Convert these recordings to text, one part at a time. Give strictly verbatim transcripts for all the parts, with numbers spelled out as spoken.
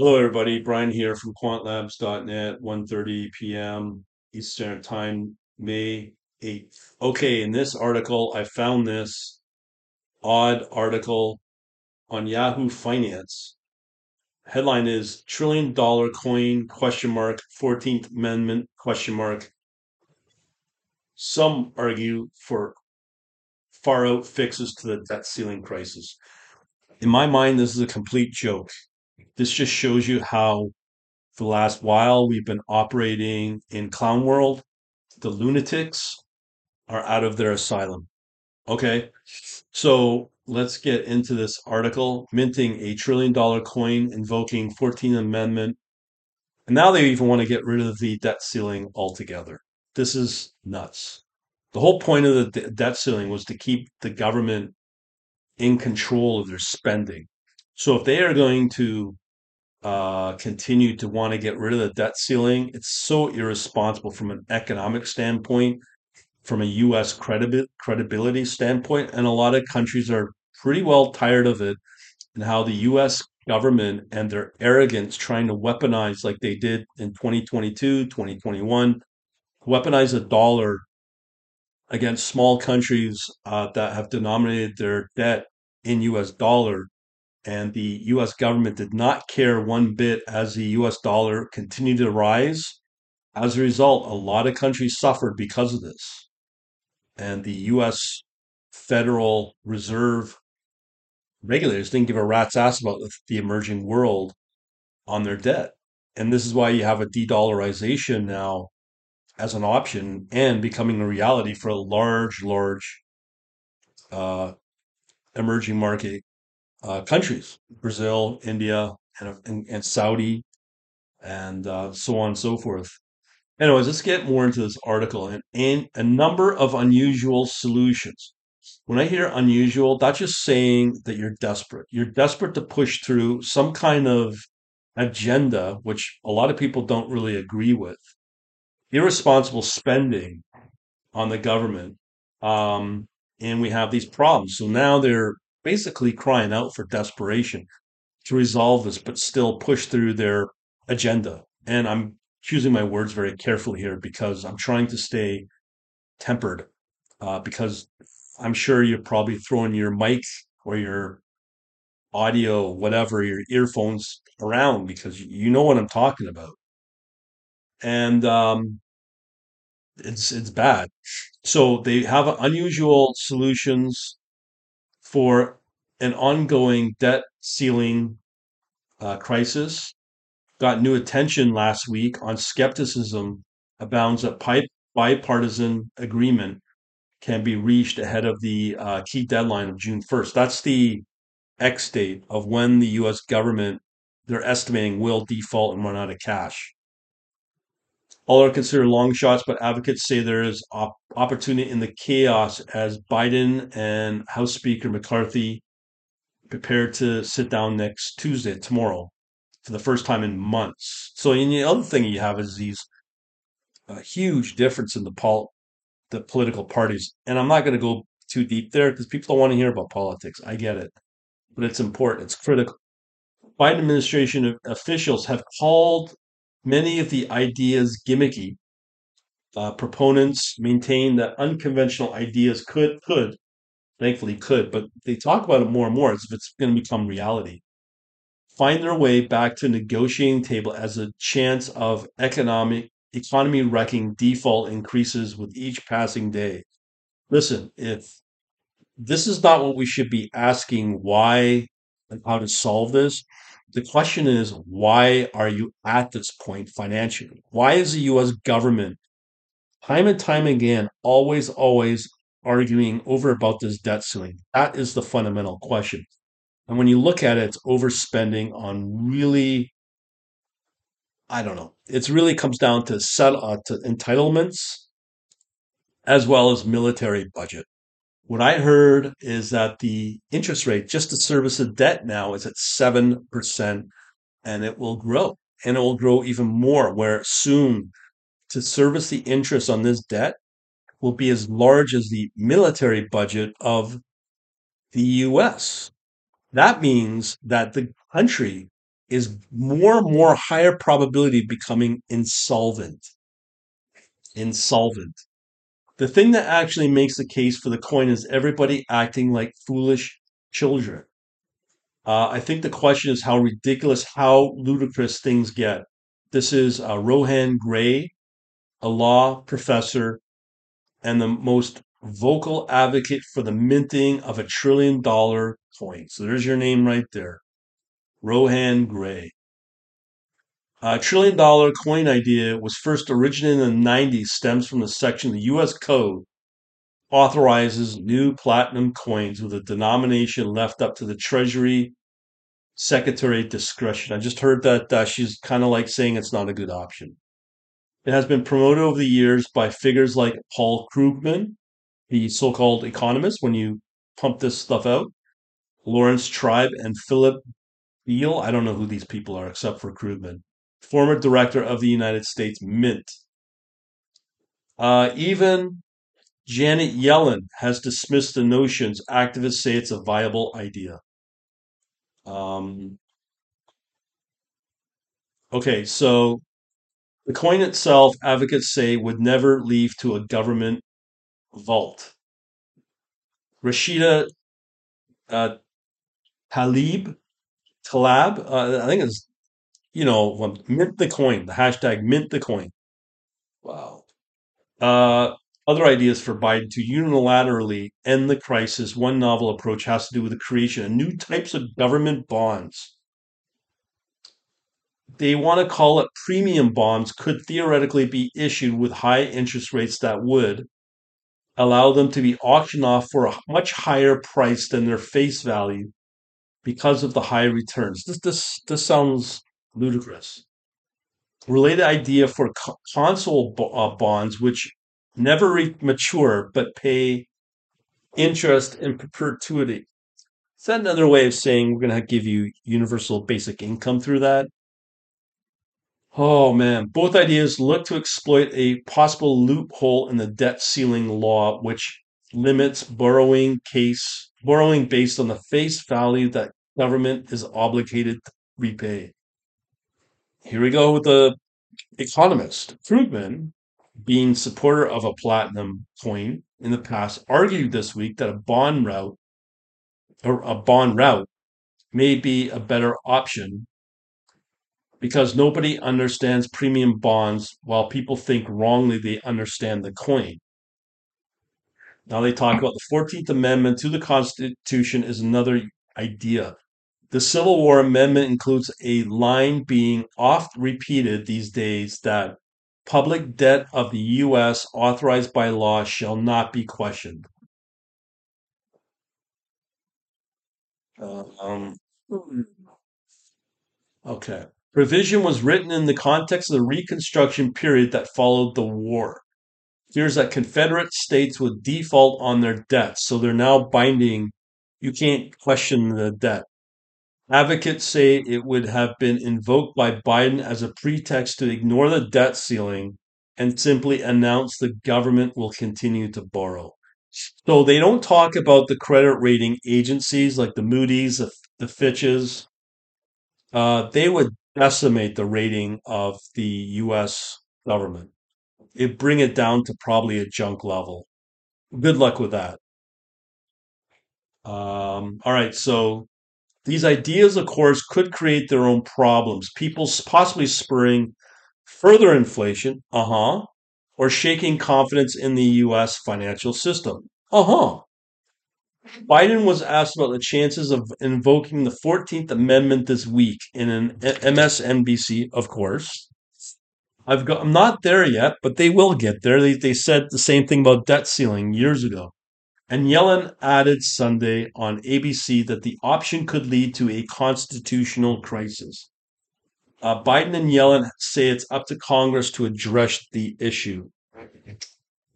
Hello, everybody. Brian here from quantlabs dot net, one thirty p m Eastern Time, May eighth. Okay, in this article, I found this odd article on Yahoo Finance. Headline is Trillion Dollar Coin, question mark, fourteenth Amendment, question mark. Some argue for far-out fixes to the debt ceiling crisis. In my mind, this is a complete joke. This just shows you how, for the last while, we've been operating in clown world. The lunatics are out of their asylum. Okay, so let's get into this article. Minting a trillion dollar coin, invoking fourteenth Amendment. And now they even want to get rid of the debt ceiling altogether. This is nuts. The whole point of the debt ceiling was to keep the government in control of their spending. So if they are going to uh, continue to want to get rid of the debt ceiling, it's so irresponsible from an economic standpoint, from a U S credibi- credibility standpoint, and a lot of countries are pretty well tired of it, and how the U S government and their arrogance trying to weaponize, like they did in twenty twenty-two, twenty twenty-one, weaponize the dollar against small countries uh, that have denominated their debt in U S dollar. And the U S government did not care one bit as the U S dollar continued to rise. As a result, a lot of countries suffered because of this. And the U S Federal Reserve regulators didn't give a rat's ass about the emerging world on their debt. And this is why you have a de-dollarization now as an option and becoming a reality for a large, large uh, emerging market Uh, countries, Brazil, India, and, and, and Saudi, and uh, so on and so forth. Anyways, let's get more into this article. And, and a number of unusual solutions. When I hear unusual, that's just saying that you're desperate. You're desperate to push through some kind of agenda, which a lot of people don't really agree with. Irresponsible spending on the government. Um, and we have these problems. So now they're basically crying out for desperation to resolve this, but still push through their agenda. And I'm choosing my words very carefully here because I'm trying to stay tempered, uh, because I'm sure you're probably throwing your mic or your audio, whatever, your earphones around because you know what I'm talking about. And um, it's, it's bad. So they have unusual solutions for an ongoing debt ceiling uh, crisis. Got new attention last week on skepticism abounds that bipartisan agreement can be reached ahead of the uh, key deadline of June first. That's the X date of when the U S government, they're estimating, will default and run out of cash. All are considered long shots, but advocates say there is op- opportunity in the chaos as Biden and House Speaker McCarthy prepare to sit down next Tuesday, tomorrow, for the first time in months. So and the other thing you have is these uh, huge difference in the, pol- the political parties. And I'm not going to go too deep there because people don't want to hear about politics. I get it. But it's important. It's critical. Biden administration officials have called many of the ideas gimmicky. Uh, proponents maintain that unconventional ideas could, could, thankfully could, but they talk about it more and more as if it's going to become reality, find their way back to negotiating table as a chance of economic economy wrecking default increases with each passing day. Listen, if this is not what we should be asking why and how to solve this, the question is, why are you at this point financially? Why is the U S government time and time again, always, always arguing over about this debt ceiling? That is the fundamental question. And when you look at it, it's overspending on really, I don't know. It really comes down to, settle, uh, to entitlements as well as military budget. What I heard is that the interest rate just to service the debt now is at seven percent, and it will grow, and it will grow even more, where soon to service the interest on this debt will be as large as the military budget of the U S. That means that the country is more and more higher probability of becoming insolvent. Insolvent. The thing that actually makes the case for the coin is everybody acting like foolish children. Uh, I think the question is how ridiculous, how ludicrous things get. This is uh, Rohan Gray, a law professor and the most vocal advocate for the minting of a trillion dollar coin. So there's your name right there. Rohan Gray. A trillion dollar coin idea was first originated in the nineties, stems from the section of the U S Code authorizes new platinum coins with a denomination left up to the Treasury Secretary discretion. I just heard that uh, she's kind of like saying it's not a good option. It has been promoted over the years by figures like Paul Krugman, the so-called economist, when you pump this stuff out, Lawrence Tribe, and Philip Beal. I don't know who these people are except for Krugman, former director of the United States Mint. Uh, even Janet Yellen has dismissed the notions. Activists say it's a viable idea. Um, okay, so the coin itself, advocates say, would never leave to a government vault. Rashida uh, Tlaib, Tlaib, uh, I think it's, you know, mint the coin, the hashtag mint the coin. Wow. Uh, other ideas for Biden to unilaterally end the crisis. One novel approach has to do with the creation of new types of government bonds. They want to call it premium bonds, could theoretically be issued with high interest rates that would allow them to be auctioned off for a much higher price than their face value because of the high returns. This this this sounds ludicrous. Related idea for console b- uh, bonds, which never re- mature but pay interest in perpetuity. Is that another way of saying we're going to give you universal basic income through that? Oh, man. Both ideas look to exploit a possible loophole in the debt ceiling law, which limits borrowing case borrowing based on the face value that government is obligated to repay. Here we go with the economist. Krugman, being supporter of a platinum coin in the past, argued this week that a bond route or a bond route may be a better option, because nobody understands premium bonds, while people think wrongly they understand the coin. Now they talk about the fourteenth Amendment to the Constitution is another idea. The Civil War Amendment includes a line being oft repeated these days that public debt of the U S authorized by law shall not be questioned. Uh, um, okay. Provision was written in the context of the Reconstruction period that followed the war. Fears that Confederate states would default on their debts, so they're now binding. You can't question the debt. Advocates say it would have been invoked by Biden as a pretext to ignore the debt ceiling and simply announce the government will continue to borrow. So they don't talk about the credit rating agencies like the Moody's, the, the Fitches. Uh, they would decimate the rating of the U S government. It bring it down to probably a junk level. Good luck with that. Um, all right, so these ideas, of course, could create their own problems. People possibly spurring further inflation, uh-huh, or shaking confidence in the U S financial system, uh-huh. Biden was asked about the chances of invoking the fourteenth Amendment this week in an M S N B C, of course. I've got, I'm not there yet, but they will get there. They, they said the same thing about debt ceiling years ago. And Yellen added Sunday on A B C that the option could lead to a constitutional crisis. Uh, Biden and Yellen say it's up to Congress to address the issue.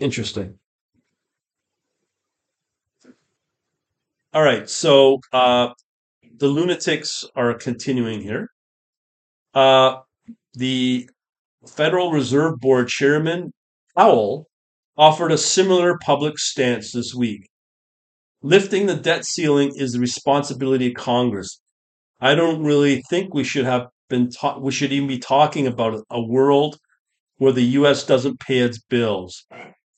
Interesting. All right, so uh, the lunatics are continuing here. Uh, the Federal Reserve Board Chairman Powell offered a similar public stance this week. Lifting the debt ceiling is the responsibility of Congress. I don't really think we should have been taught, we should even be talking about a world where the U S doesn't pay its bills.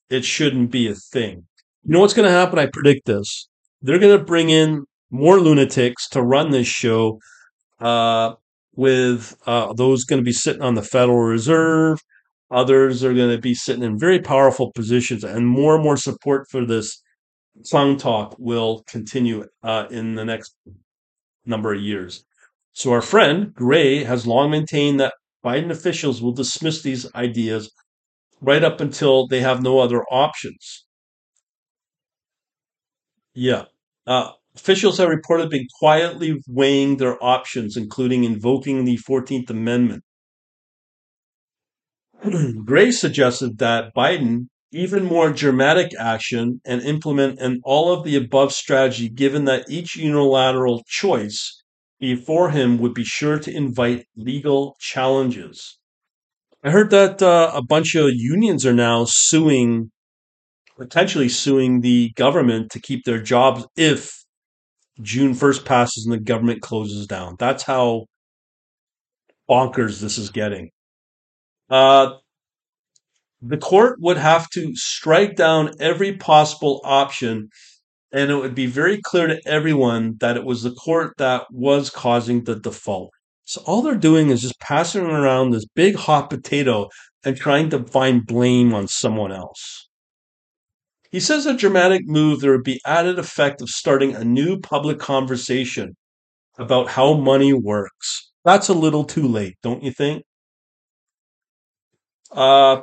It shouldn't be a thing. You know what's going to happen? I predict this. They're going to bring in more lunatics to run this show uh, with uh, those going to be sitting on the Federal Reserve. Others are going to be sitting in very powerful positions, and more and more support for this clown talk will continue uh, in the next number of years. So our friend Gray has long maintained that Biden officials will dismiss these ideas right up until they have no other options. Yeah. Uh, officials have reported been quietly weighing their options, including invoking the fourteenth Amendment. Gray suggested that Biden even more dramatic action and implement an all of the above strategy, given that each unilateral choice before him would be sure to invite legal challenges. I heard that uh, a bunch of unions are now suing, potentially suing the government to keep their jobs if June first passes and the government closes down. That's how bonkers this is getting. Uh, the court would have to strike down every possible option, and it would be very clear to everyone that it was the court that was causing the default. So all they're doing is just passing around this big hot potato and trying to find blame on someone else. He says a dramatic move, there would be added effect of starting a new public conversation about how money works. That's a little too late, don't you think? Uh,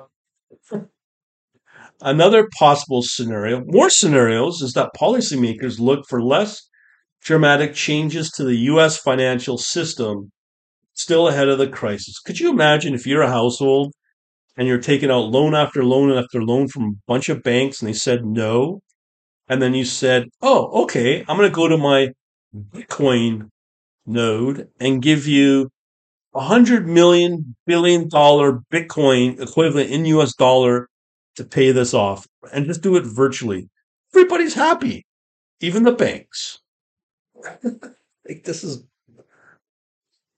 another possible scenario, more scenarios, is that policymakers look for less dramatic changes to the U S financial system still ahead of the crisis. Could you imagine if you're a household and you're taking out loan after loan after loan from a bunch of banks and they said no, and then you said, oh, okay, I'm going to go to my Bitcoin node and give you A hundred million billion dollar Bitcoin equivalent in U S dollar to pay this off, and just do it virtually. Everybody's happy, even the banks. Like this is.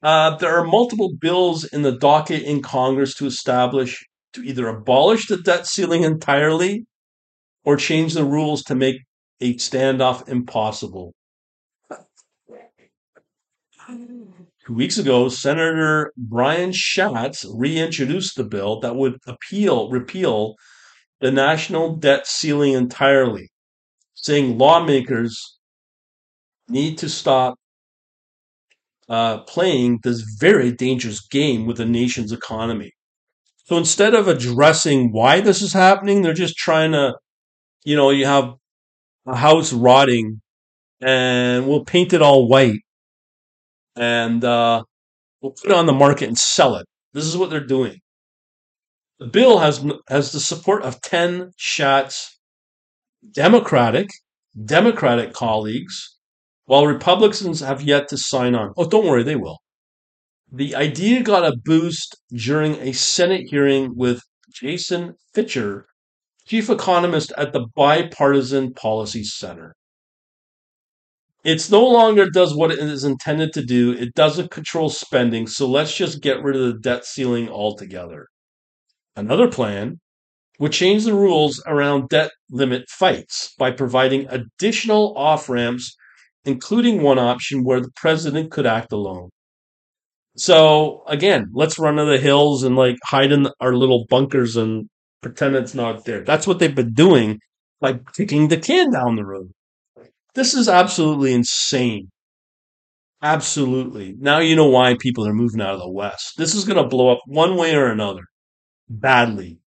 Uh, there are multiple bills in the docket in Congress to establish to either abolish the debt ceiling entirely, or change the rules to make a standoff impossible. Two weeks ago, Senator Brian Schatz reintroduced the bill that would appeal, repeal the national debt ceiling entirely, saying lawmakers need to stop uh, playing this very dangerous game with the nation's economy. So instead of addressing why this is happening, they're just trying to, you know, you have a house rotting and we'll paint it all white. And uh, we'll put it on the market and sell it. This is what they're doing. The bill has has the support of ten Schatz Democratic Democratic colleagues, while Republicans have yet to sign on. Oh, don't worry, they will. The idea got a boost during a Senate hearing with Jason Fitcher, chief economist at the Bipartisan Policy Center. It's no longer does what it is intended to do. It doesn't control spending, so let's just get rid of the debt ceiling altogether. Another plan would change the rules around debt limit fights by providing additional off-ramps, including one option where the president could act alone. So, again, let's run to the hills and like hide in our little bunkers and pretend it's not there. That's what they've been doing by kicking the can down the road. This is absolutely insane. Absolutely. Now you know why people are moving out of the West. This is going to blow up one way or another. Badly.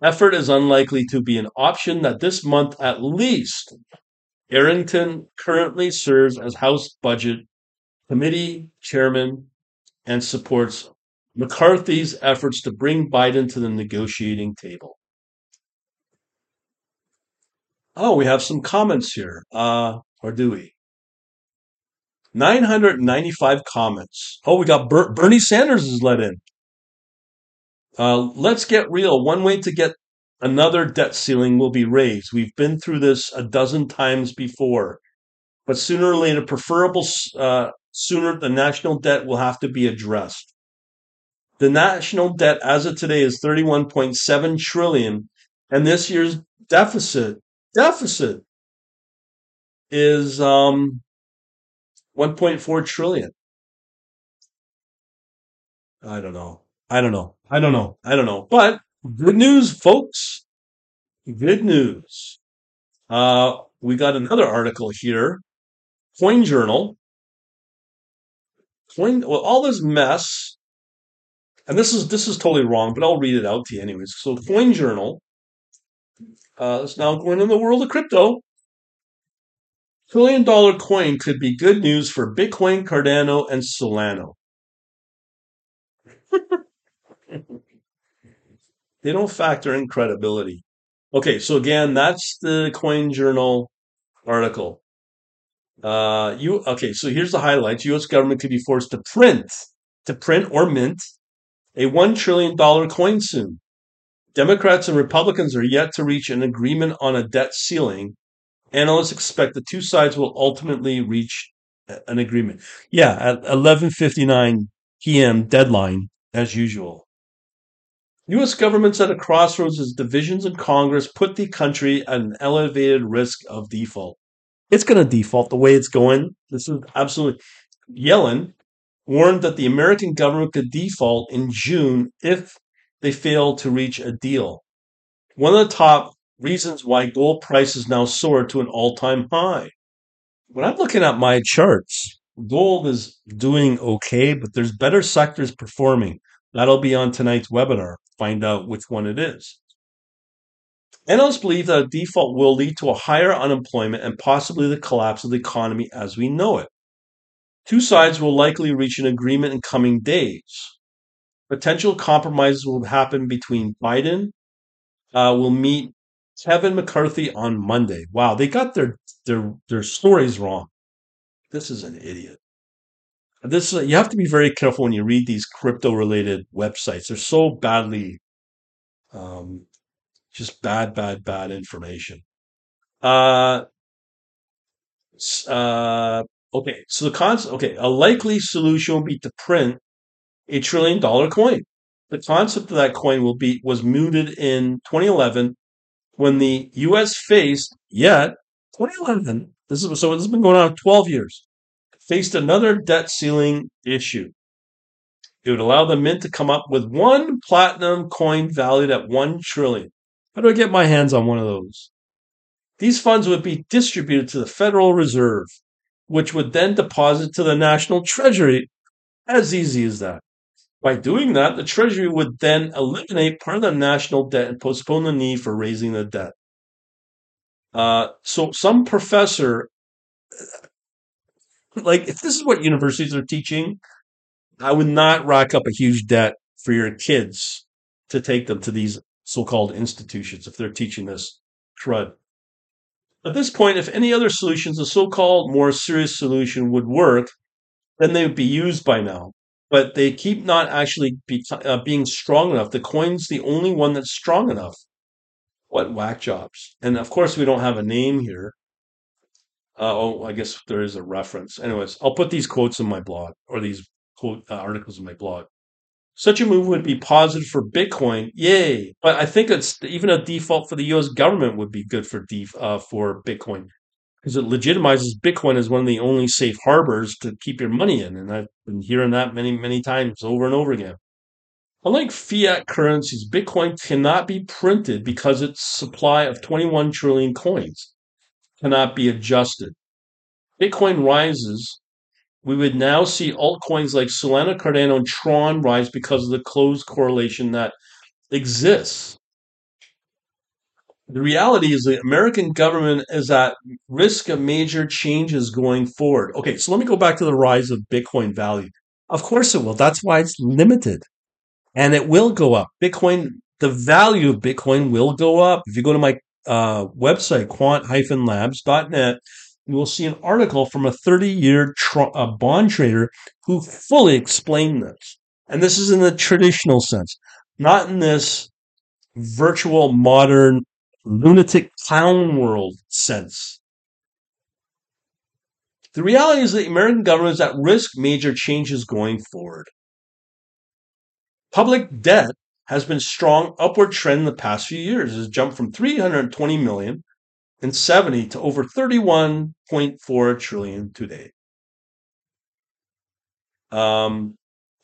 Effort is unlikely to be an option that this month at least. Arrington currently serves as House Budget Committee Chairman and supports McCarthy's efforts to bring Biden to the negotiating table. Oh, we have some comments here. Uh, or do we? nine hundred ninety-five comments. Oh, we got Ber- Bernie Sanders is let in. Uh, let's get real. One way to get another debt ceiling will be raised. We've been through this a dozen times before. But sooner or later, preferable uh, sooner the national debt will have to be addressed. The national debt as of today is thirty-one point seven trillion dollars, and this year's deficit deficit is um, one point four trillion dollars. I don't know. I don't know. I don't know. I don't know. But good news, folks. Good news. Uh, we got another article here. Coin Journal. Coin, well, all this mess. And this is this is totally wrong, but I'll read it out to you anyways. So Coin Journal uh, is now going in the world of crypto. Trillion dollar coin could be good news for Bitcoin, Cardano, and Solana. They don't factor in credibility. Okay, so again, that's the Coin Journal article. Uh, you okay? So here's the highlights: U S government could be forced to print, to print or mint a one trillion dollar coin soon. Democrats and Republicans are yet to reach an agreement on a debt ceiling. Analysts expect the two sides will ultimately reach an agreement. Yeah, at eleven fifty-nine p.m. deadline, as usual. U S government's at a crossroads as divisions in Congress put the country at an elevated risk of default. It's going to default the way it's going. This is absolutely. Yellen warned that the American government could default in June if they fail to reach a deal. One of the top reasons why gold prices now soar to an all-time high. When I'm looking at my charts, gold is doing okay, but there's better sectors performing. That'll be on tonight's webinar. Find out which one it is. Analysts believe that a default will lead to a higher unemployment and possibly the collapse of the economy as we know it. Two sides will likely reach an agreement in coming days. Potential compromises will happen between Biden. Uh, will meet Kevin McCarthy on Monday. Wow, they got their their their stories wrong. This is an idiot. This is, you have to be very careful when you read these crypto-related websites. They're so badly, um, just bad, bad, bad information. Uh, uh, okay, so the cons. Okay, a likely solution will be to print a trillion-dollar coin. The concept of that coin will be was mooted in twenty eleven when the U S faced yet twenty eleven. This is so. This has been going on for twelve years. Faced another debt ceiling issue. It would allow the mint to come up with one platinum coin valued at one trillion dollars. How do I get my hands on one of those? These funds would be distributed to the Federal Reserve, which would then deposit to the National Treasury. As easy as that. By doing that, the Treasury would then eliminate part of the national debt and postpone the need for raising the debt. Uh, so some professor... Like, if this is what universities are teaching, I would not rack up a huge debt for your kids to take them to these so-called institutions if they're teaching this crud. At this point, if any other solutions, a so-called more serious solution would work, then they would be used by now. But they keep not actually be, uh, being strong enough. The coin's the only one that's strong enough. What whack jobs. And, of course, we don't have a name here. Uh, oh, I guess there is a reference. Anyways, I'll put these quotes in my blog, or these quote uh, articles in my blog. Such a move would be positive for Bitcoin, yay! But I think it's even a default for the U S government would be good for def- uh, for Bitcoin, because it legitimizes Bitcoin as one of the only safe harbors to keep your money in, and I've been hearing that many, many times over and over again. Unlike fiat currencies, Bitcoin cannot be printed because its supply of twenty-one trillion coins cannot be adjusted. Bitcoin rises. We would now see altcoins like Solana, Cardano, and Tron rise because of the close correlation that exists. The reality is the American government is at risk of major changes going forward. Okay, so let me go back to the rise of Bitcoin value. Of course it will. That's why it's limited. And it will go up. Bitcoin, the value of Bitcoin will go up. If you go to my Uh, website, quant labs dot net, you will see an article from a thirty-year tr- uh, bond trader who fully explained this. And this is in the traditional sense, not in this virtual, modern, lunatic clown world sense. The reality is that the American government is at risk of major changes going forward. Public debt has been strong upward trend in the past few years. It has jumped from three hundred twenty million dollars in seventy to over thirty-one point four trillion dollars today. Um,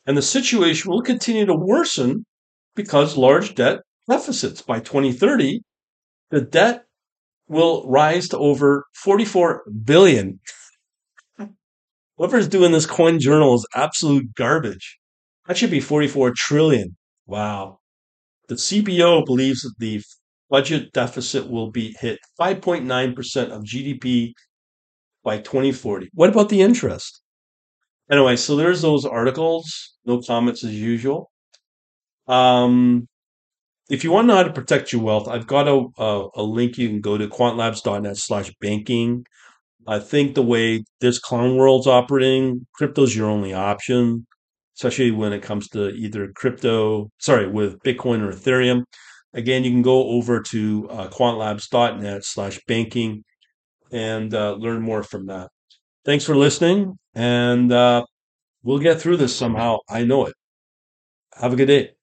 and the situation will continue to worsen because large debt deficits. By twenty thirty, the debt will rise to over forty-four billion dollars. Whoever's doing this Coin Journal is absolute garbage. That should be forty-four trillion dollars. Wow. The C B O believes that the budget deficit will be hit five point nine percent of G D P by twenty forty. What about the interest? Anyway, so there's those articles. No comments as usual. Um, if you want to know how to protect your wealth, I've got a, a, a link. You can go to quantlabs.net slash banking. I think the way this clown world's operating, crypto's your only option, especially when it comes to either crypto, sorry, with Bitcoin or Ethereum. Again, you can go over to uh, quantlabs.net slash banking and uh, learn more from that. Thanks for listening, and uh, we'll get through this somehow. I know it. Have a good day.